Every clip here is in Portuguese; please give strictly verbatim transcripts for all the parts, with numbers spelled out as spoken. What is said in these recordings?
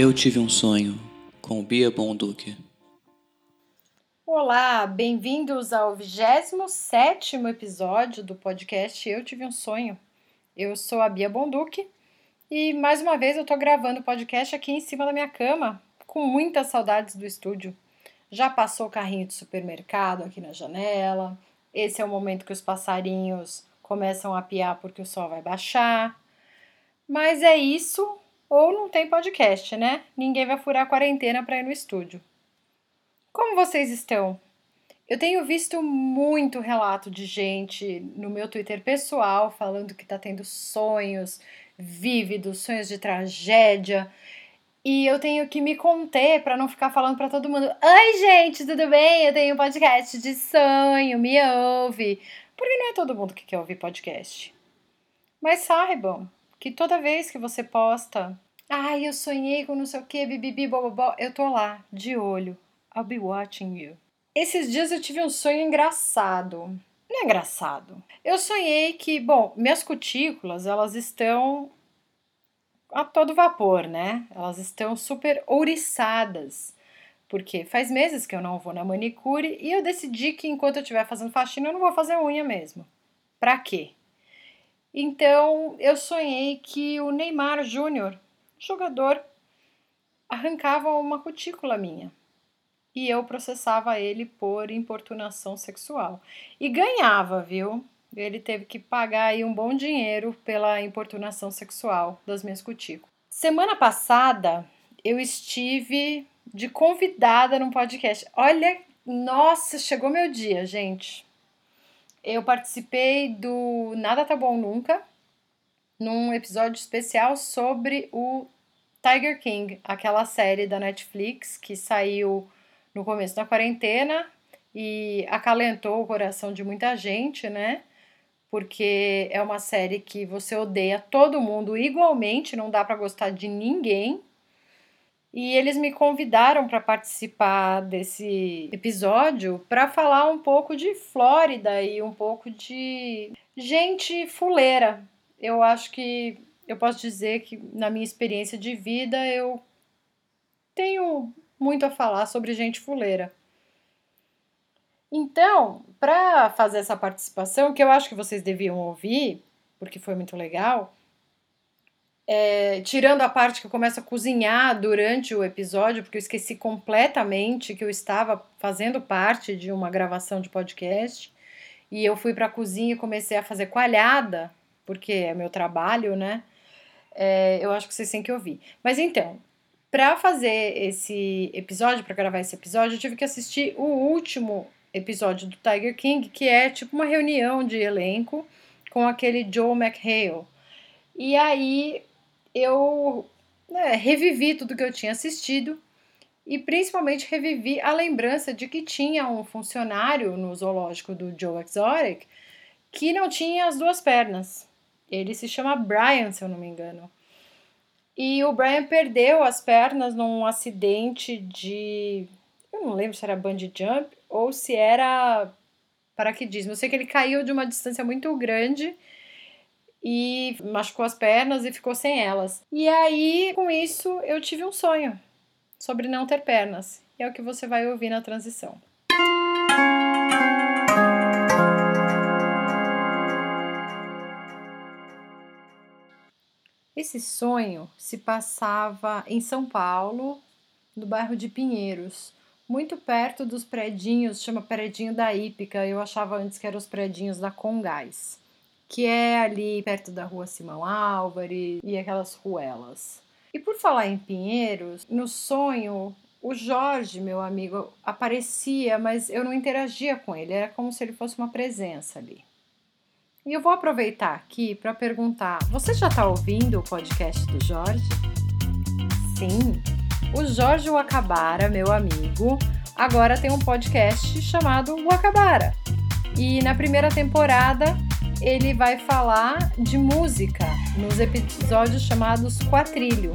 Eu Tive um Sonho, com Bia Bonduque. Olá, bem-vindos ao vigésimo sétimo episódio do podcast Eu Tive um Sonho. Eu sou a Bia Bonduque e, mais uma vez, eu tô gravando o podcast aqui em cima da minha cama, com muitas saudades do estúdio. Já passou o carrinho de supermercado aqui na janela, esse é o momento que os passarinhos começam a piar porque o sol vai baixar. Mas é isso, ou não tem podcast, né? Ninguém vai furar a quarentena para ir no estúdio. Como vocês estão? Eu tenho visto muito relato de gente no meu Twitter pessoal falando que tá tendo sonhos vívidos, sonhos de tragédia. E eu tenho que me conter para não ficar falando para todo mundo: "Oi, gente, tudo bem? Eu tenho um podcast de sonho, me ouve." Porque não é todo mundo que quer ouvir podcast. Mas saibam que toda vez que você posta: "Ai, ah, eu sonhei com não sei o que, bibibi, bobobó", eu tô lá, de olho. I'll be watching you. Esses dias eu tive um sonho engraçado. Não é engraçado. Eu sonhei que, bom, minhas cutículas, elas estão a todo vapor, né? Elas estão super ouriçadas, porque faz meses que eu não vou na manicure e eu decidi que enquanto eu estiver fazendo faxina eu não vou fazer unha mesmo. Pra quê? Então, eu sonhei que o Neymar Júnior, jogador, arrancava uma cutícula minha e eu processava ele por importunação sexual. E ganhava, viu? Ele teve que pagar aí um bom dinheiro pela importunação sexual das minhas cutículas. Semana passada, eu estive de convidada num podcast. Olha, nossa, chegou meu dia, gente. Eu participei do Nada Tá Bom Nunca, num episódio especial sobre o Tiger King, aquela série da Netflix que saiu no começo da quarentena e acalentou o coração de muita gente, né? Porque é uma série que você odeia todo mundo igualmente, não dá pra gostar de ninguém. E eles me convidaram para participar desse episódio para falar um pouco de Flórida e um pouco de gente fuleira. Eu acho que eu posso dizer que, na minha experiência de vida, eu tenho muito a falar sobre gente fuleira. Então, para fazer essa participação, que eu acho que vocês deviam ouvir, porque foi muito legal, é, tirando a parte que eu começo a cozinhar durante o episódio, porque eu esqueci completamente que eu estava fazendo parte de uma gravação de podcast, e eu fui para a cozinha e comecei a fazer coalhada, porque é meu trabalho, né? É, eu acho que vocês têm que ouvir. Mas então, para fazer esse episódio, para gravar esse episódio, eu tive que assistir o último episódio do Tiger King, que é tipo uma reunião de elenco com aquele Joe McHale. E aí eu né, revivi tudo que eu tinha assistido e principalmente revivi a lembrança de que tinha um funcionário no zoológico do Joe Exotic que não tinha as duas pernas. Ele se chama Brian, se eu não me engano. E o Brian perdeu as pernas num acidente de... eu não lembro se era bungee jump ou se era paraquedismo. Eu sei que ele caiu de uma distância muito grande e machucou as pernas e ficou sem elas. E aí, com isso, eu tive um sonho sobre não ter pernas. E é o que você vai ouvir na transição. Esse sonho se passava em São Paulo, no bairro de Pinheiros, muito perto dos predinhos, chama Predinho da Hípica, eu achava antes que eram os predinhos da Congás, que é ali perto da rua Simão Álvares e aquelas ruelas. E por falar em Pinheiros, no sonho, o Jorge, meu amigo, aparecia, mas eu não interagia com ele, era como se ele fosse uma presença ali. E eu vou aproveitar aqui para perguntar, você já está ouvindo o podcast do Jorge? Sim, o Jorge Wakabara, meu amigo, agora tem um podcast chamado Wakabara. E na primeira temporada ele vai falar de música nos episódios chamados Quatrilho.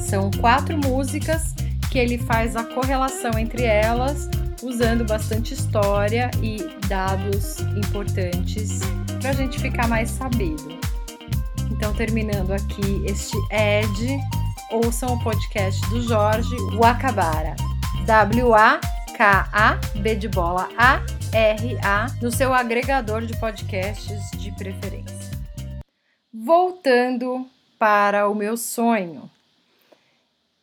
São quatro músicas que ele faz a correlação entre elas, usando bastante história e dados importantes para a gente ficar mais sabido. Então, terminando aqui este E D ouçam o podcast do Jorge Wakabara, W A K A B de bola A R A, no seu agregador de podcasts de preferência. Voltando para o meu sonho,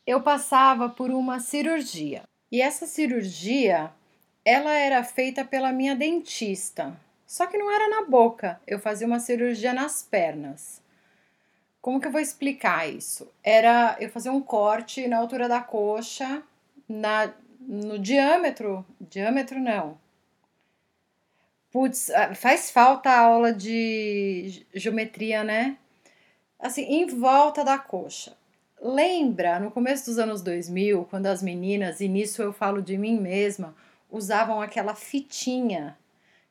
eu passava por uma cirurgia. E essa cirurgia, ela era feita pela minha dentista. Só que não era na boca, eu fazia uma cirurgia nas pernas. Como que eu vou explicar isso? Era eu fazer um corte na altura da coxa, na, no diâmetro, diâmetro não. Putz, faz falta a aula de geometria, né? Assim, em volta da coxa. Lembra, no começo dos anos dois mil, quando as meninas, e nisso eu falo de mim mesma, usavam aquela fitinha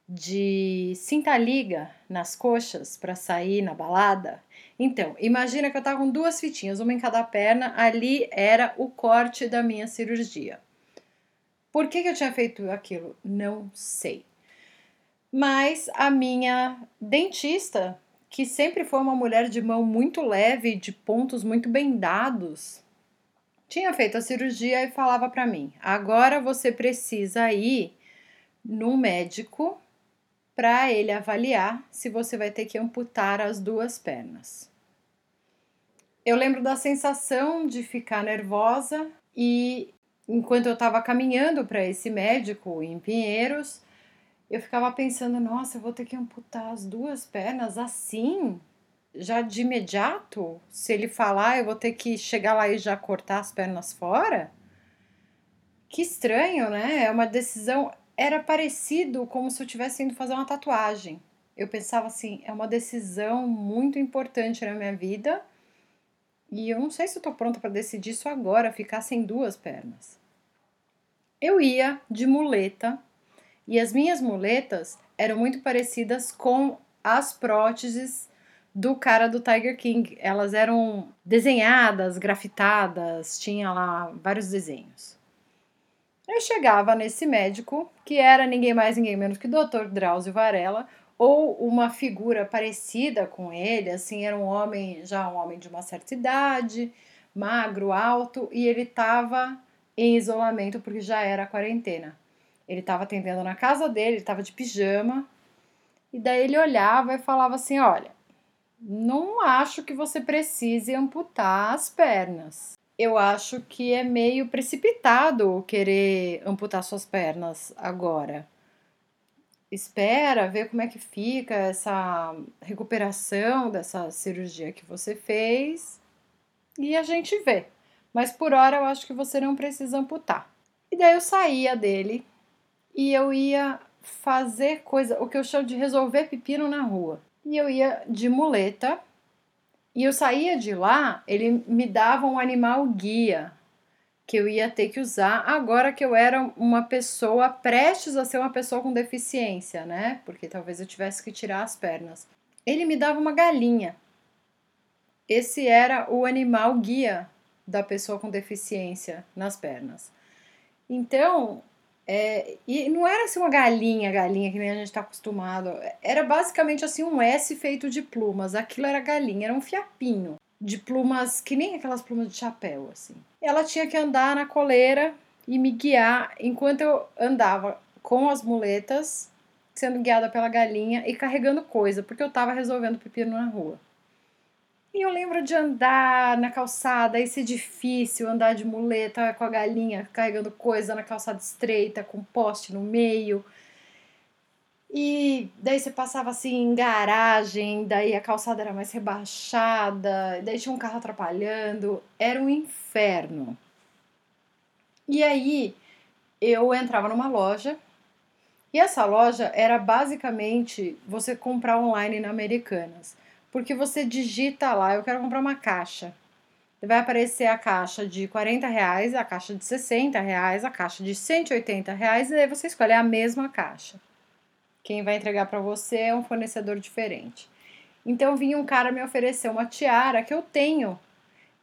de cinta-liga nas coxas para sair na balada? Então, imagina que eu tava com duas fitinhas, uma em cada perna, ali era o corte da minha cirurgia. Por que que eu tinha feito aquilo? Não sei. Mas a minha dentista, que sempre foi uma mulher de mão muito leve, de pontos muito bem dados, tinha feito a cirurgia e falava para mim: agora você precisa ir num médico para ele avaliar se você vai ter que amputar as duas pernas. Eu lembro da sensação de ficar nervosa e, enquanto eu estava caminhando para esse médico em Pinheiros, eu ficava pensando: nossa, eu vou ter que amputar as duas pernas assim? Já de imediato? Se ele falar, eu vou ter que chegar lá e já cortar as pernas fora? Que estranho, né? É uma decisão... Era parecido como se eu tivesse indo fazer uma tatuagem. Eu pensava assim: é uma decisão muito importante na minha vida e eu não sei se eu tô pronta para decidir isso agora, ficar sem duas pernas. Eu ia de muleta e as minhas muletas eram muito parecidas com as próteses do cara do Tiger King. Elas eram desenhadas, grafitadas, tinha lá vários desenhos. Eu chegava nesse médico, que era ninguém mais, ninguém menos que o doutor Drauzio Varella, ou uma figura parecida com ele, assim, era um homem, já um homem de uma certa idade, magro, alto, e ele estava em isolamento porque já era a quarentena. Ele estava atendendo na casa dele, ele estava de pijama, e daí ele olhava e falava assim: olha, não acho que você precise amputar as pernas. Eu acho que é meio precipitado querer amputar suas pernas agora. Espera, ver como é que fica essa recuperação dessa cirurgia que você fez e a gente vê. Mas por hora eu acho que você não precisa amputar. E daí eu saía dele e eu ia fazer coisa, o que eu chamo de resolver pepino na rua. E eu ia de muleta. E eu saía de lá, ele me dava um animal guia que eu ia ter que usar agora que eu era uma pessoa prestes a ser uma pessoa com deficiência, né? Porque talvez eu tivesse que tirar as pernas. Ele me dava uma galinha. Esse era o animal guia da pessoa com deficiência nas pernas. Então, é, e não era assim uma galinha, galinha que nem a gente está acostumado, era basicamente assim um S feito de plumas, aquilo era galinha, era um fiapinho de plumas que nem aquelas plumas de chapéu, assim. Ela tinha que andar na coleira e me guiar enquanto eu andava com as muletas, sendo guiada pela galinha e carregando coisa, porque eu estava resolvendo pepino na rua. E eu lembro de andar na calçada, isso é difícil, andar de muleta com a galinha, carregando coisa na calçada estreita, com poste no meio. E daí você passava assim em garagem, daí a calçada era mais rebaixada, daí tinha um carro atrapalhando, era um inferno. E aí eu entrava numa loja, e essa loja era basicamente você comprar online na Americanas. Porque você digita lá: eu quero comprar uma caixa. Vai aparecer a caixa de quarenta reais, a caixa de sessenta reais, a caixa de cento e oitenta reais, e aí você escolhe a mesma caixa. Quem vai entregar para você é um fornecedor diferente. Então vinha um cara me oferecer uma tiara que eu tenho,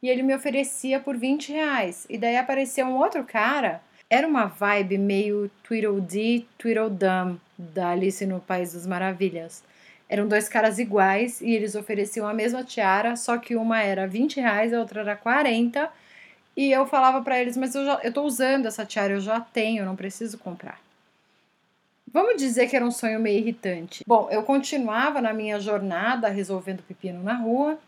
e ele me oferecia por vinte reais. E daí apareceu um outro cara, era uma vibe meio Tweedledee, Tweedledum, da Alice no País das Maravilhas. Eram dois caras iguais e eles ofereciam a mesma tiara, só que uma era vinte reais, a outra era quarenta. E eu falava pra eles, mas eu, já, eu tô usando essa tiara, eu já tenho, eu não preciso comprar. Vamos dizer que era um sonho meio irritante. Bom, eu continuava na minha jornada resolvendo pepino na rua.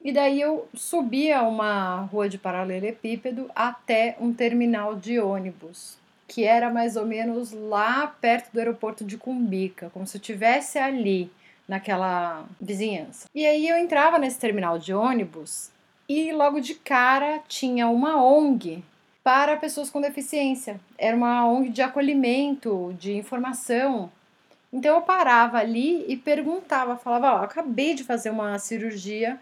E daí eu subia uma rua de paralelepípedo até um terminal de ônibus, que era mais ou menos lá perto do aeroporto de Cumbica, como se eu estivesse ali, naquela vizinhança. E aí eu entrava nesse terminal de ônibus e logo de cara tinha uma ONG para pessoas com deficiência. Era uma ONG de acolhimento, de informação. Então eu parava ali e perguntava, falava, ó, oh, acabei de fazer uma cirurgia.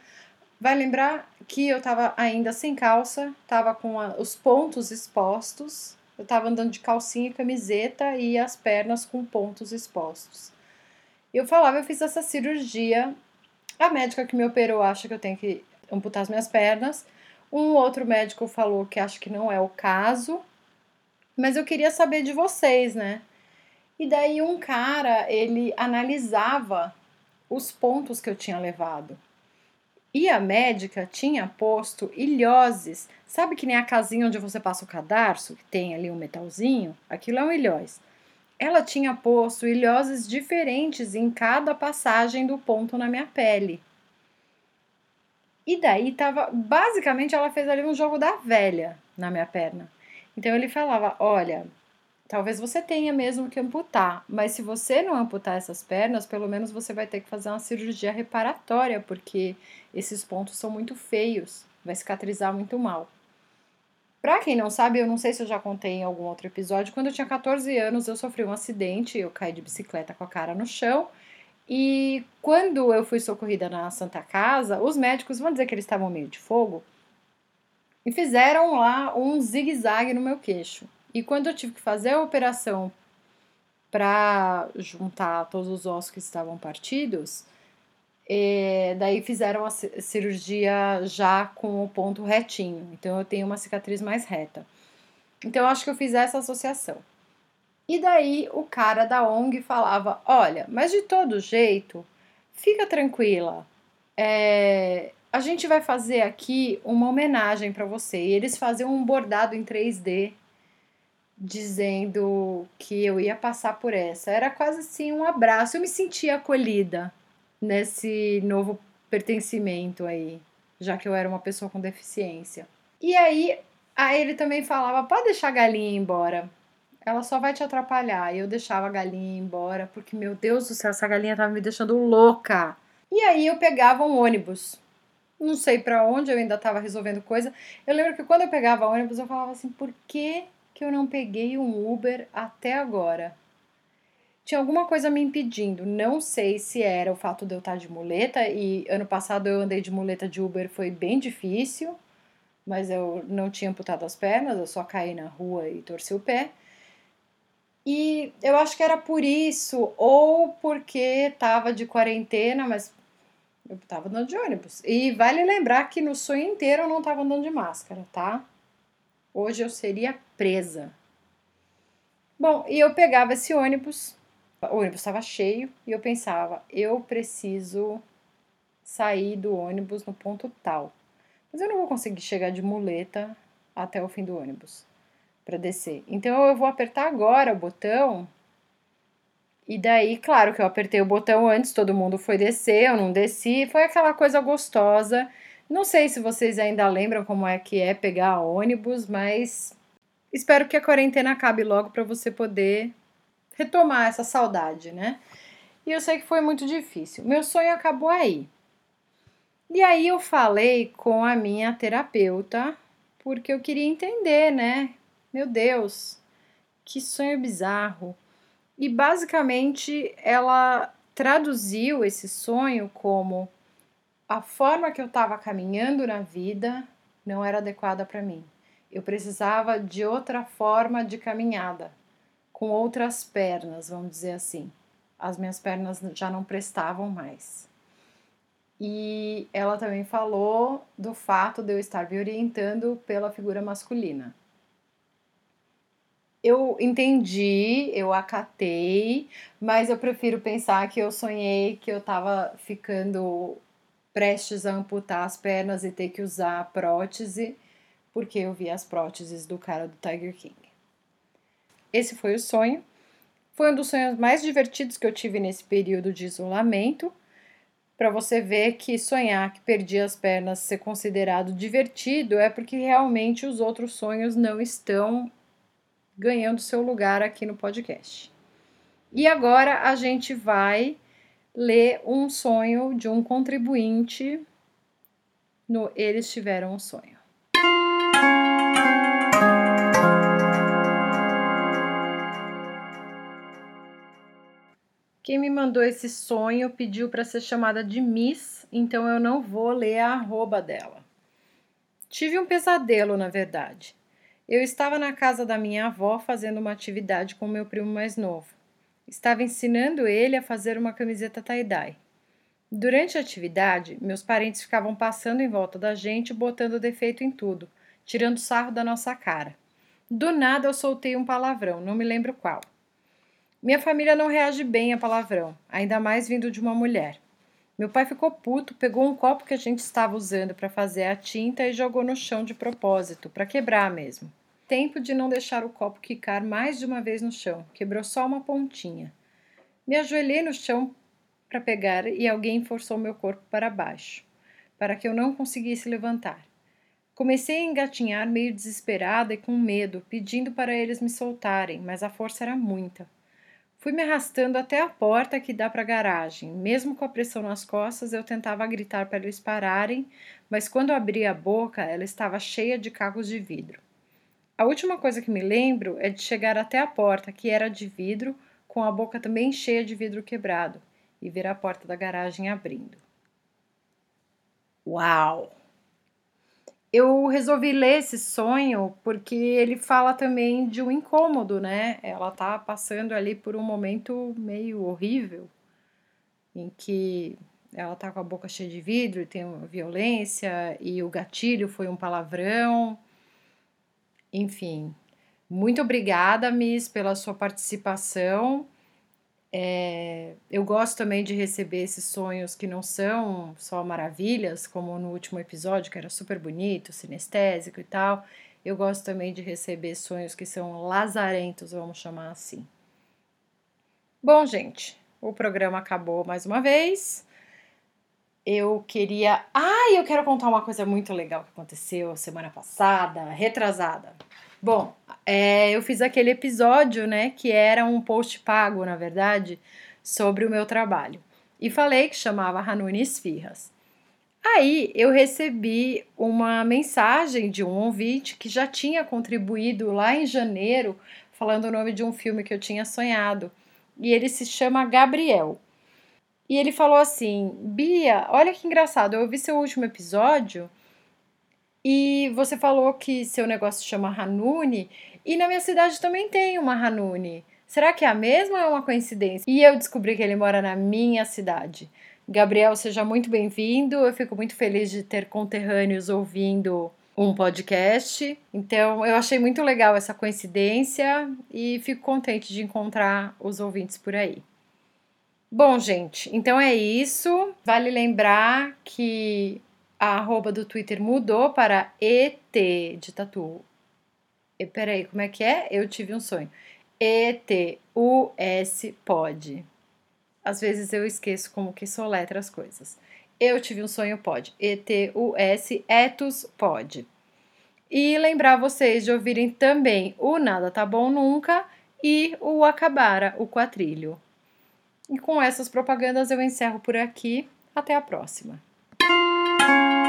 Vai lembrar que eu estava ainda sem calça, estava com a, os pontos expostos. Eu estava andando de calcinha e camiseta e as pernas com pontos expostos. Eu falava, eu fiz essa cirurgia. A médica que me operou acha que eu tenho que amputar as minhas pernas. Um outro médico falou que acha que não é o caso. Mas eu queria saber de vocês, né? E daí um cara, ele analisava os pontos que eu tinha levado. E a médica tinha posto ilhoses. Sabe que nem a casinha onde você passa o cadarço, que tem ali um metalzinho? Aquilo é um ilhós. Ela tinha posto ilhoses diferentes em cada passagem do ponto na minha pele. E daí tava... Basicamente, ela fez ali um jogo da velha na minha perna. Então, ele falava, olha, talvez você tenha mesmo que amputar, mas se você não amputar essas pernas, pelo menos você vai ter que fazer uma cirurgia reparatória, porque esses pontos são muito feios, vai cicatrizar muito mal. Pra quem não sabe, eu não sei se eu já contei em algum outro episódio, quando eu tinha catorze anos eu sofri um acidente, eu caí de bicicleta com a cara no chão, e quando eu fui socorrida na Santa Casa, os médicos, vão dizer que eles estavam meio de fogo, e fizeram lá um zigue-zague no meu queixo. E quando eu tive que fazer a operação pra juntar todos os ossos que estavam partidos, e daí fizeram a cirurgia já com o ponto retinho. Então, eu tenho uma cicatriz mais reta. Então, eu acho que eu fiz essa associação. E daí, o cara da ONG falava, olha, mas de todo jeito, fica tranquila. É, a gente vai fazer aqui uma homenagem para você. E eles faziam um bordado em três D, dizendo que eu ia passar por essa. Era quase assim um abraço. Eu me sentia acolhida nesse novo pertencimento aí, já que eu era uma pessoa com deficiência. E aí, aí ele também falava, pode deixar a galinha embora, ela só vai te atrapalhar. E eu deixava a galinha embora, porque, meu Deus do céu, essa galinha tava me deixando louca. E aí eu pegava um ônibus. Não sei pra onde, eu ainda tava resolvendo coisa. Eu lembro que quando eu pegava ônibus, eu falava assim, por que que eu não peguei um Uber até agora? Tinha alguma coisa me impedindo, não sei se era o fato de eu estar de muleta, e ano passado eu andei de muleta de Uber, foi bem difícil, mas eu não tinha amputado as pernas, eu só caí na rua e torci o pé. E eu acho que era por isso, ou porque estava de quarentena, mas eu estava andando de ônibus. E vale lembrar que no sonho inteiro eu não estava andando de máscara, tá? Hoje eu seria presa. Bom, e eu pegava esse ônibus, o ônibus estava cheio, e eu pensava, eu preciso sair do ônibus no ponto tal. Mas eu não vou conseguir chegar de muleta até o fim do ônibus para descer. Então, eu vou apertar agora o botão. E daí, claro que eu apertei o botão antes, todo mundo foi descer, eu não desci. Foi aquela coisa gostosa. Não sei se vocês ainda lembram como é que é pegar ônibus, mas espero que a quarentena acabe logo para você poder retomar essa saudade, né? E eu sei que foi muito difícil. Meu sonho acabou aí. E aí eu falei com a minha terapeuta, porque eu queria entender, né? Meu Deus, que sonho bizarro. E basicamente ela traduziu esse sonho como a forma que eu estava caminhando na vida não era adequada para mim. Eu precisava de outra forma de caminhada, com outras pernas, vamos dizer assim. As minhas pernas já não prestavam mais. E ela também falou do fato de eu estar me orientando pela figura masculina. eu entendi, eu acatei, mas eu prefiro pensar que eu sonhei que eu tava ficando prestes a amputar as pernas e ter que usar a prótese, porque eu vi as próteses do cara do Tiger King. Esse foi o sonho. Foi um dos sonhos mais divertidos que eu tive nesse período de isolamento. Para você ver que sonhar que perdi as pernas ser considerado divertido é porque realmente os outros sonhos não estão ganhando seu lugar aqui no podcast. E agora a gente vai ler um sonho de um contribuinte no Eles Tiveram um Sonho. Quem me mandou esse sonho pediu para ser chamada de Miss, então eu não vou ler a arroba dela. Tive um pesadelo, na verdade. Eu estava na casa da minha avó fazendo uma atividade com meu primo mais novo. Estava ensinando ele a fazer uma camiseta tie-dye. Durante a atividade, meus parentes ficavam passando em volta da gente, botando defeito em tudo, tirando sarro da nossa cara. Do nada eu soltei um palavrão, não me lembro qual. Minha família não reage bem a palavrão, ainda mais vindo de uma mulher. Meu pai ficou puto, pegou um copo que a gente estava usando para fazer a tinta e jogou no chão de propósito, para quebrar mesmo. Tempo de não deixar o copo quicar mais de uma vez no chão, quebrou só uma pontinha. Me ajoelhei no chão para pegar e alguém forçou meu corpo para baixo, para que eu não conseguisse levantar. Comecei a engatinhar meio desesperada e com medo, pedindo para eles me soltarem, mas a força era muita. Fui me arrastando até a porta que dá para a garagem. Mesmo com a pressão nas costas, eu tentava gritar para eles pararem, mas quando abri a boca, ela estava cheia de cacos de vidro. A última coisa que me lembro é de chegar até a porta, que era de vidro, com a boca também cheia de vidro quebrado, e ver a porta da garagem abrindo. Uau! Eu resolvi ler esse sonho porque ele fala também de um incômodo, né? Ela tá passando ali por um momento meio horrível, em que ela tá com a boca cheia de vidro, tem violência, e o gatilho foi um palavrão. Enfim, muito obrigada, Miss, pela sua participação. É, eu gosto também de receber esses sonhos que não são só maravilhas, como no último episódio, que era super bonito, sinestésico e tal. Eu gosto também de receber sonhos que são lazarentos, vamos chamar assim. Bom, gente, o programa acabou mais uma vez. Eu queria... Ah, eu quero contar uma coisa muito legal que aconteceu semana passada, retrasada. Bom, é, eu fiz aquele episódio, né, que era um post pago, na verdade, sobre o meu trabalho. E falei que chamava Hanunis Esfirras. Aí eu recebi uma mensagem de um ouvinte que já tinha contribuído lá em janeiro, falando o nome de um filme que eu tinha sonhado. E ele se chama Gabriel. E ele falou assim: Bia, olha que engraçado, eu ouvi seu último episódio... E você falou que seu negócio se chama Hanuni, e na minha cidade também tem uma Hanuni. Será que é a mesma ou é uma coincidência? E eu descobri que ele mora na minha cidade. Gabriel, seja muito bem-vindo. Eu fico muito feliz de ter conterrâneos ouvindo um podcast. Então, eu achei muito legal essa coincidência e fico contente de encontrar os ouvintes por aí. Bom, gente, então é isso. Vale lembrar que... a arroba do Twitter mudou para E T de tatu. E, peraí, como é que é? Eu tive um sonho. E T U S pode. Às vezes eu esqueço como que soletra as coisas. Eu tive um sonho pode. E T U S etus pode. E lembrar vocês de ouvirem também o Nada Tá Bom Nunca e o Wakabara, o Quatrilho. E com essas propagandas eu encerro por aqui. Até a próxima. Thank you.